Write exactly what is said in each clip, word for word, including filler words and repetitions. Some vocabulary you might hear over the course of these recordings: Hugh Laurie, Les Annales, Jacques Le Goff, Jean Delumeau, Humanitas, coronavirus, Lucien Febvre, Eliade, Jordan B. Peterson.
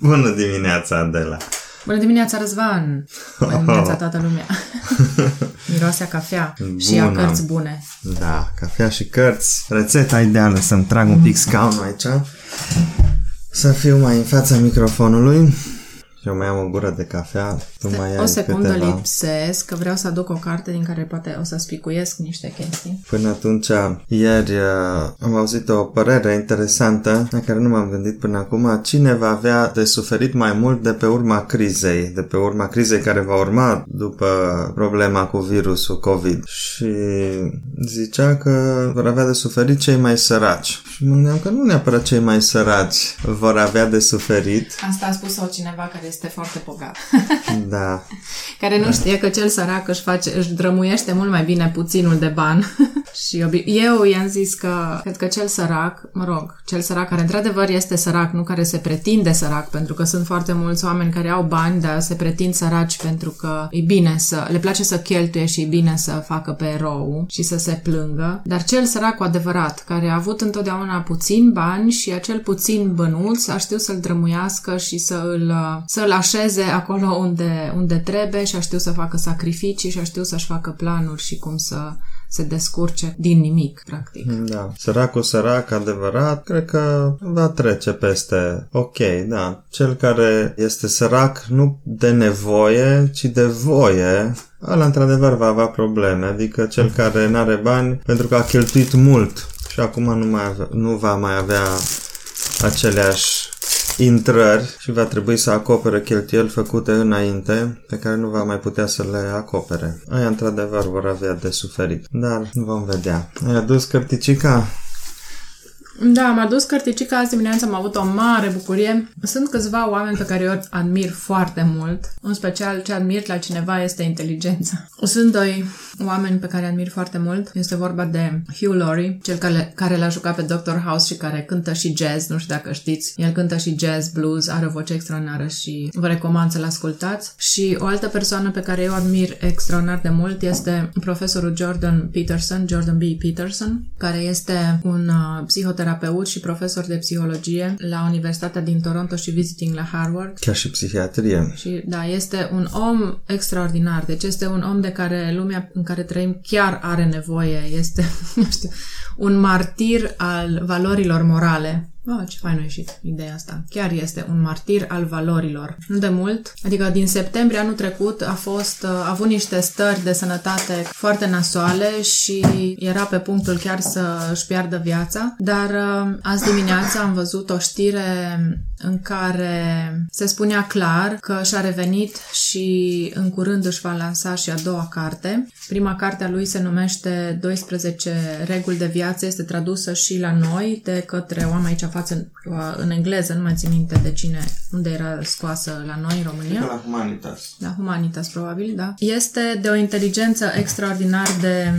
Bună dimineața, Adela! Bună dimineața, Răzvan! Bună dimineața, toată lumea! Miroase a cafea și Bună. a cărți bune. Da, cafea și cărți. Rețeta ideală, să-mi trag un pic scaunul aici. Să fiu mai în fața microfonului. Eu mai am o gură de cafea. Tu mai ai o secundă câteva. Lipsesc, că vreau să aduc o carte din care poate o să spicuiesc niște chestii. Până atunci, ieri am auzit o părere interesantă la care nu m-am gândit până acum. Cine va avea de suferit mai mult de pe urma crizei? De pe urma crizei care va urma după problema cu virusul COVID. Și zicea că vor avea de suferit cei mai săraci. Și mă gândeam că nu neapărat cei mai săraci vor avea de suferit. Asta a spus-o cineva care este foarte bogat. Da. Care nu știe că cel sărac își face, își drămuiește mult mai bine puținul de bani. Și obi- eu i-am zis că cred că cel sărac, mă rog, cel sărac care într-adevăr este sărac, nu care se pretinde sărac, pentru că sunt foarte mulți oameni care au bani, dar se pretind săraci pentru că e bine să, le place să cheltuie și e bine să facă pe erou și să se plângă. Dar cel sărac cu adevărat, care a avut întotdeauna puțin bani și acel puțin bănuț a știut să-l drămuiască și să îl să-l așeze acolo unde, unde trebuie și a știut să facă sacrificii și a știut să-și facă planuri și cum să se descurce din nimic, practic. Da. Săracul sărac, adevărat, cred că va trece peste. Ok, da. Cel care este sărac nu de nevoie, ci de voie, ăla într-adevăr va avea probleme. Adică cel care n-are bani pentru că a cheltuit mult și acum nu, mai avea, nu va mai avea aceleași intrări și va trebui să acopere cheltuieli făcute înainte pe care nu va mai putea să le acopere. Aia într-adevăr vor avea de suferit. Dar vom vedea. Ai adus cărticica? Da, am adus cărticica. Azi dimineața am avut o mare bucurie. Sunt câțiva oameni pe care eu admir foarte mult. În special ce admir la cineva este inteligența. Sunt doi oameni pe care admir foarte mult. Este vorba de Hugh Laurie, cel care, care l-a jucat pe doctor House și care cântă și jazz, nu știu dacă știți. El cântă și jazz, blues, are o voce extraordinară și vă recomand să-l ascultați. Și o altă persoană pe care eu admir extraordinar de mult este profesorul Jordan Peterson, Jordan B. Peterson, care este un uh, psihoterapeut terapeut și profesor de psihologie la Universitatea din Toronto și visiting la Harvard. Chiar și psihiatrie. Și, da, este un om extraordinar. Deci este un om de care lumea în care trăim chiar are nevoie. Este, nu știu, un martir al valorilor morale. Oh, ce fain a ieșit ideea asta. Chiar este un martir al valorilor. Nu de mult, adică din septembrie anul trecut a fost, a avut niște stări de sănătate foarte nasoale și era pe punctul chiar să-și piardă viața, dar azi dimineața am văzut o știre în care se spunea clar că și-a revenit și în curând își va lansa și a doua carte. Prima carte a lui se numește doisprezece reguli de viață, este tradusă și la noi de către oameni aici față în, în engleză, nu mai țin minte de cine, unde era scoasă la noi în România. La Humanitas. La Humanitas, probabil, da. Este de o inteligență extraordinar de,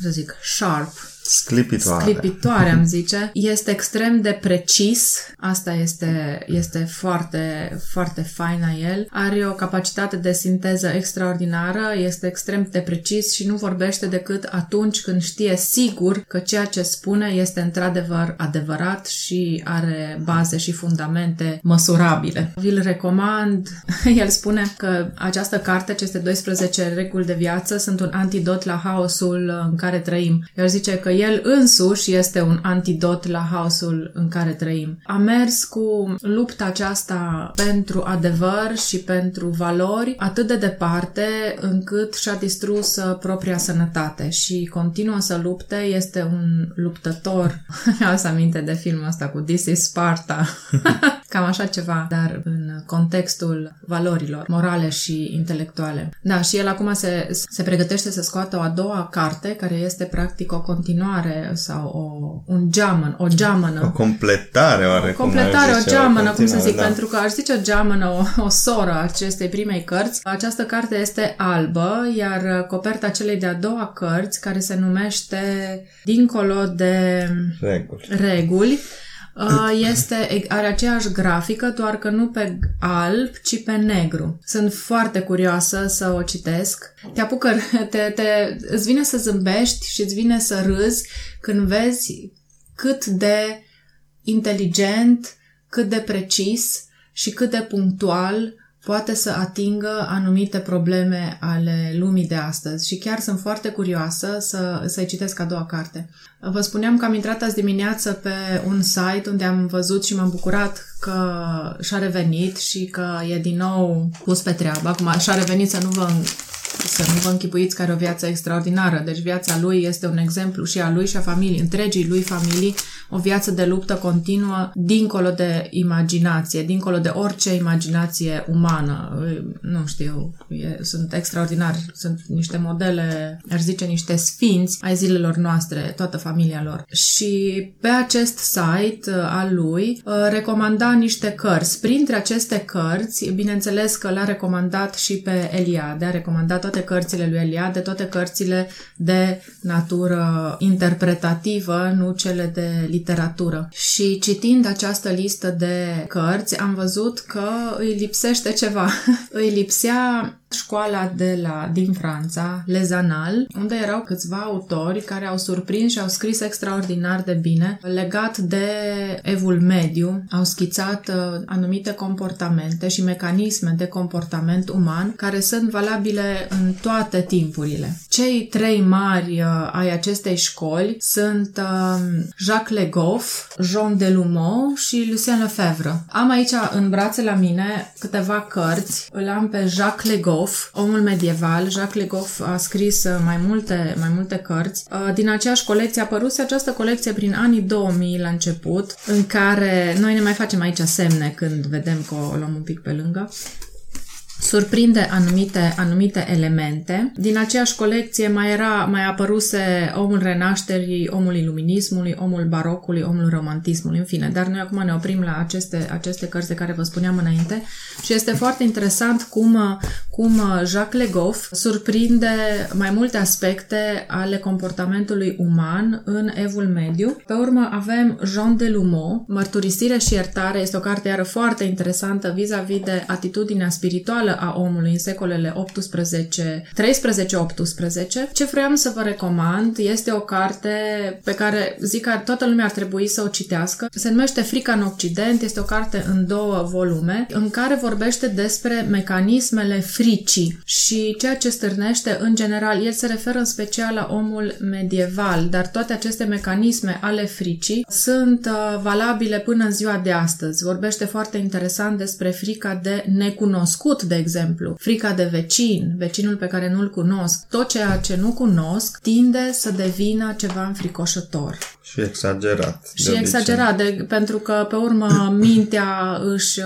să zic, sharp. Sclipitoare. Sclipitoare, am zice. Este extrem de precis. Asta este, este foarte, foarte faină el. Are o capacitate de sinteză extraordinară, este extrem de precis și nu vorbește decât atunci când știe sigur că ceea ce spune este într-adevăr adevărat și are baze și fundamente măsurabile. Vi-l recomand. El spune că această carte, aceste doisprezece reguli de viață, sunt un antidot la haosul în care trăim. El zice că el însuși este un antidot la haosul în care trăim. A mers cu lupta aceasta pentru adevăr și pentru valori atât de departe încât și-a distrus propria sănătate și continuă să lupte. Este un luptător. Mi-am aminte de filmul ăsta cu This is Sparta. Cam așa ceva, dar în contextul valorilor morale și intelectuale. Da, și el acum se, se pregătește să scoată o a doua carte, care este practic o continuare sau o, un geamăn, o geamănă. O completare oarecum. O completare, o geamănă, cum să zic, da. Pentru că aș zice o geamănă, o, o soră acestei primei cărți. Această carte este albă, iar coperta celei de-a doua cărți, care se numește Dincolo de reguli, reguli Este, are aceeași grafică, doar că nu pe alb, ci pe negru. Sunt foarte curioasă să o citesc. Te apucă, te, te, îți vine să zâmbești și îți vine să râzi când vezi cât de inteligent, cât de precis și cât de punctual poate să atingă anumite probleme ale lumii de astăzi. Și chiar sunt foarte curioasă să, să-i citesc a doua carte. Vă spuneam că am intrat azi dimineață pe un site unde am văzut și m-am bucurat că și-a revenit și că e din nou pus pe treabă. Acum și-a revenit, să nu vă, să nu vă închipuiți că are o viață extraordinară. Deci viața lui este un exemplu și a lui și a familiei, întregii lui familii, o viață de luptă continuă, dincolo de imaginație, dincolo de orice imaginație umană. Nu știu, e, sunt extraordinari, sunt niște modele, ar zice niște sfinți ai zilelor noastre, toată familia lor. Și pe acest site al lui recomanda niște cărți. Printre aceste cărți, bineînțeles că l-a recomandat și pe Eliade, a recomandat toate cărțile lui Eliade, toate cărțile de natură interpretativă, nu cele de literatură. Și citind această listă de cărți, am văzut că îi lipsește ceva. Îi lipsea școala de la, din Franța, Les Annales, unde erau câțiva autori care au surprins și au scris extraordinar de bine legat de evul mediu. Au schițat uh, anumite comportamente și mecanisme de comportament uman care sunt valabile în toate timpurile. Cei trei mari uh, ai acestei școli sunt uh, Jacques Le Goff, Jean Delumeau și Lucien Febvre. Am aici în brațe la mine câteva cărți. Îl am pe Jacques Le Goff, omul medieval. Jacques Le Goff a scris mai multe, mai multe cărți. Din aceeași colecție apăruse această colecție prin anii două mii la început, în care noi ne mai facem aici semne când vedem că o luăm un pic pe lângă. Surprinde anumite, anumite elemente. Din aceeași colecție mai, era, mai apăruse omul renașterii, omul iluminismului, omul barocului, omul romantismului, în fine. Dar noi acum ne oprim la aceste, aceste cărți de care vă spuneam înainte și este foarte interesant cum, cum Jacques Le Goff surprinde mai multe aspecte ale comportamentului uman în evul mediu. Pe urmă avem Jean Delumeau, Mărturisire și iertare. Este o carte iară foarte interesantă vis-a-vis de atitudinea spirituală a omului în secolele optsprezece, treisprezece optsprezece. Ce vreau să vă recomand este o carte pe care zic că toată lumea ar trebui să o citească. Se numește Frica în Occident, este o carte în două volume în care vorbește despre mecanismele fricii și ceea ce stârnește în general. El se referă în special la omul medieval, dar toate aceste mecanisme ale fricii sunt uh, valabile până în ziua de astăzi. Vorbește foarte interesant despre frica de necunoscut, de exemplu, frica de vecin, vecinul pe care nu-l cunosc. Tot ceea ce nu cunosc tinde să devină ceva înfricoșător. Și exagerat. Și de exagerat, de, pentru că, pe urmă, mintea își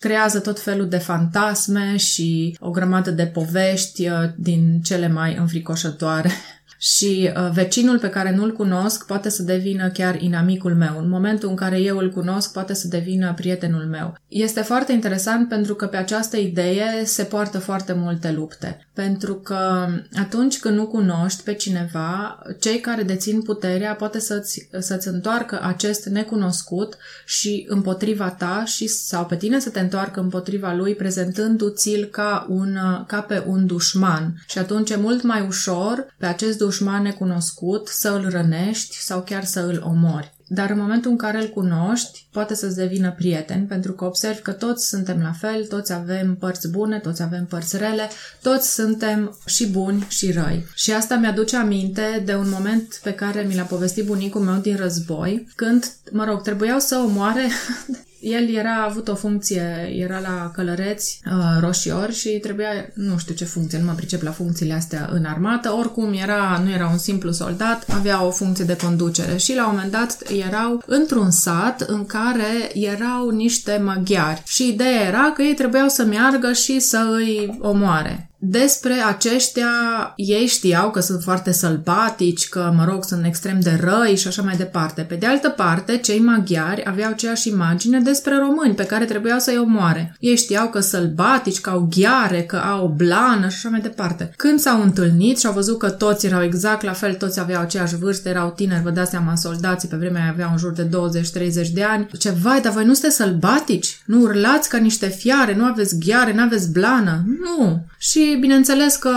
creează tot felul de fantasme și o grămadă de povești din cele mai înfricoșătoare. Și uh, vecinul pe care nu-l cunosc poate să devină chiar inamicul meu. În momentul în care eu îl cunosc, poate să devină prietenul meu. Este foarte interesant pentru că pe această idee se poartă foarte multe lupte. Pentru că atunci când nu cunoști pe cineva, cei care dețin puterea poate să-ți, să-ți întoarcă acest necunoscut și împotriva ta și sau pe tine să te întoarcă împotriva lui, prezentându-ți-l ca, un, ca pe un dușman. Și atunci e mult mai ușor pe acest dușman dușman necunoscut să îl rănești sau chiar să îl omori. Dar în momentul în care îl cunoști, poate să-ți devină prieten, pentru că observi că toți suntem la fel, toți avem părți bune, toți avem părți rele, toți suntem și buni și răi. Și asta mi-aduce aminte de un moment pe care mi l-a povestit bunicul meu din război, când, mă rog, trebuiau să omoare... El era a avut o funcție, era la Călăreți uh, Roșiori și trebuia, nu știu ce funcție, nu mă pricep la funcțiile astea în armată, oricum era, nu era un simplu soldat, avea o funcție de conducere și la un moment dat erau într-un sat în care erau niște maghiari și ideea era că ei trebuiau să meargă și să îi omoare. Despre aceștia, ei știau că sunt foarte sălbatici, că, mă rog, sunt extrem de răi și așa mai departe. Pe de altă parte, cei maghiari aveau aceeași imagine despre români pe care trebuiau să-i omoare. Ei știau că sălbatici, că au ghiare, că au blană și așa mai departe. Când s-au întâlnit și au văzut că toți erau exact la fel, toți aveau aceeași vârstă, erau tineri, vă dați seama, soldații pe vremea aia aveau în jur de douăzeci treizeci de ani. Ce vai, dar voi nu sunteți sălbatici? Nu urlați ca niște fiare, nu aveți ghiare, nu aveți blană? Nu! Și Și bineînțeles că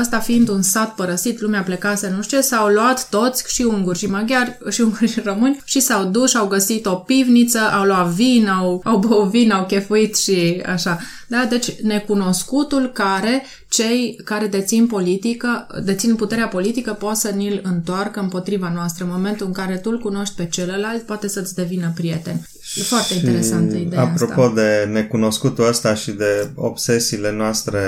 ăsta fiind un sat părăsit, lumea plecase, nu știu ce, s-au luat toți, și unguri și maghiari, și unguri și români, și s-au dus, au găsit o pivniță, au luat vin, au, au băut vin, au chefuit și așa. Da? Deci necunoscutul care cei care dețin politică, dețin puterea politică, pot să ni-l întoarcă împotriva noastră. În momentul în care tu îl cunoști pe celălalt, poate să-ți devină prieten. E foarte interesantă ideea asta. Apropo de necunoscutul ăsta și de obsesiile noastre,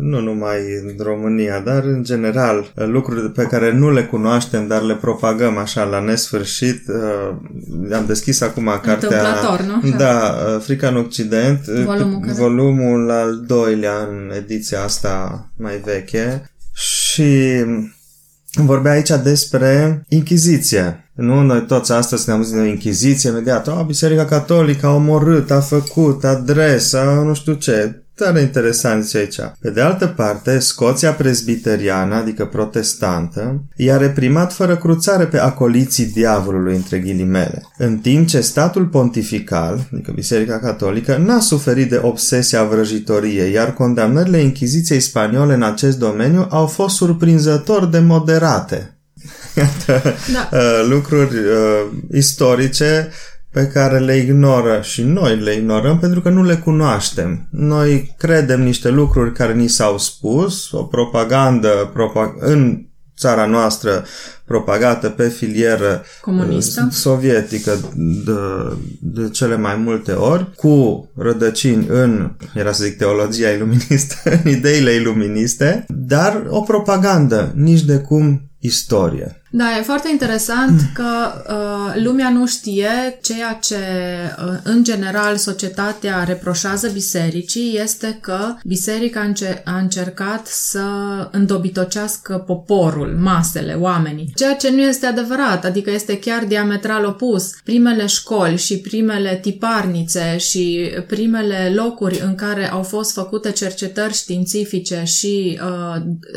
nu numai în România, dar în general, lucruri pe care nu le cunoaștem, dar le propagăm așa la nesfârșit. Am deschis acum cartea... Nu? Da, Frica în Occident, volumul, care... volumul al doilea în ediția asta mai veche, și vorbea aici despre Inchiziție. Nu, noi toți astăzi ne-am zis de Inchiziție, imediat, oh, Biserica Catolică a omorât, a făcut, a dres, a nu știu ce. Dar interesant zice aici. Pe de altă parte, Scoția presbiteriană, adică protestantă, i-a reprimat fără cruțare pe acoliții diavolului, între ghilimele. În timp ce statul pontifical, adică Biserica Catolică, n-a suferit de obsesia vrăjitoriei, iar condamnările Inchiziției spaniole în acest domeniu au fost surprinzător de moderate. Da. Lucruri uh, istorice pe care le ignoră și noi le ignorăm pentru că nu le cunoaștem. Noi credem niște lucruri care ni s-au spus, o propagandă propag- în țara noastră propagată pe filieră comunistă, sovietică de, de cele mai multe ori, cu rădăcini în, era să zic, teologia iluministă, în ideile iluministe, dar o propagandă nici de cum istorie. Da, e foarte interesant că uh, lumea nu știe ceea ce uh, în general societatea reproșează bisericii, este că biserica înce- a încercat să îndobitocească poporul, masele, oamenii. Ceea ce nu este adevărat, adică este chiar diametral opus. Primele școli și primele tiparnițe și primele locuri în care au fost făcute cercetări științifice și uh,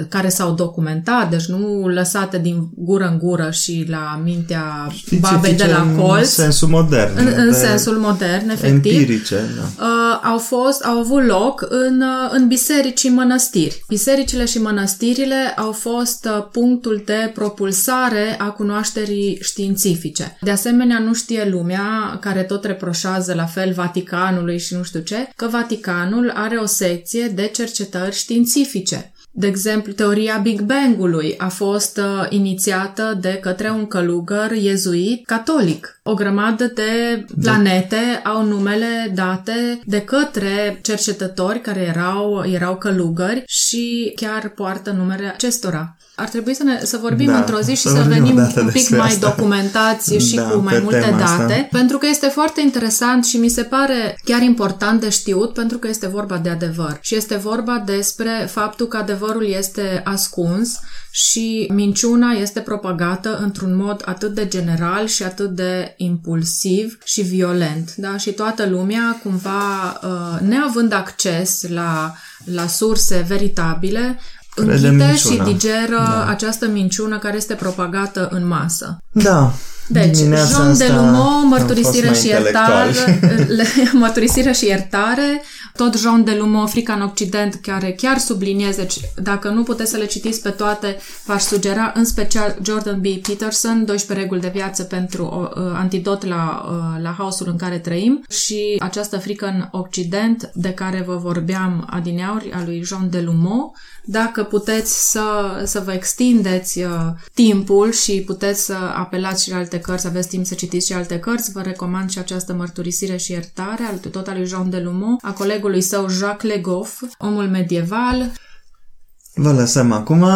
care s-au documentat, deci nu lăsate din gură în gură și la mintea babei de la colț. În sensul modern. În, în sensul modern, efectiv. Empirice, da. uh, au, fost, au avut loc în, uh, în biserici și mănăstiri. Bisericile și mănăstirile au fost uh, punctul de propulsare a cunoașterii științifice. De asemenea, nu știe lumea, care tot reproșează la fel Vaticanului și nu știu ce, că Vaticanul are o secție de cercetări științifice. De exemplu, teoria Big Bang-ului a fost uh, inițiată de către un călugăr iezuit catolic. O grămadă de planete au numele date de către cercetători care erau, erau călugări și chiar poartă numele acestora. Ar trebui să, ne, să vorbim da, într-o zi și să venim un pic mai asta. documentați și da, cu mai multe date, asta. Pentru că este foarte interesant și mi se pare chiar important de știut, pentru că este vorba de adevăr. Și este vorba despre faptul că adevărul este ascuns și minciuna este propagată într-un mod atât de general și atât de impulsiv și violent. Da? Și toată lumea, cumva, neavând acces la, la surse veritabile, închide și digeră da. această minciună care este propagată în masă. Da. Deci, dimineața Jean Delumeau, mărturisire și, iertare, mărturisire și iertare, tot Jean Delumeau, Frica în Occident, care chiar subliniez, deci dacă nu puteți să le citiți pe toate, v-aș sugera, în special Jordan B. Peterson, doisprezece reguli de viață pentru o, uh, antidot la, uh, la haosul în care trăim, și această Frică în Occident, de care vă vorbeam adineauri, a lui Jean Delumeau. Dacă puteți să, să vă extindeți uh, timpul și puteți să apelați și la alte cărți, aveți timp să citiți și alte cărți, vă recomand și această Mărturisire și iertare, al tot al lui Jean Delumeau, a colegului său Jacques Le Goff, Omul medieval. Vă lăsăm acum,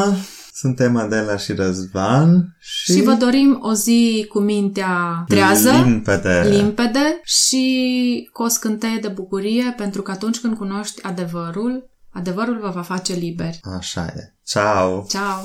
suntem Adela și Răzvan și... și vă dorim o zi cu mintea trează, limpede, limpede și cu o scânteie de bucurie, pentru că atunci când cunoști adevărul, adevărul vă va face liberi. Așa e. Ciao! Ciao!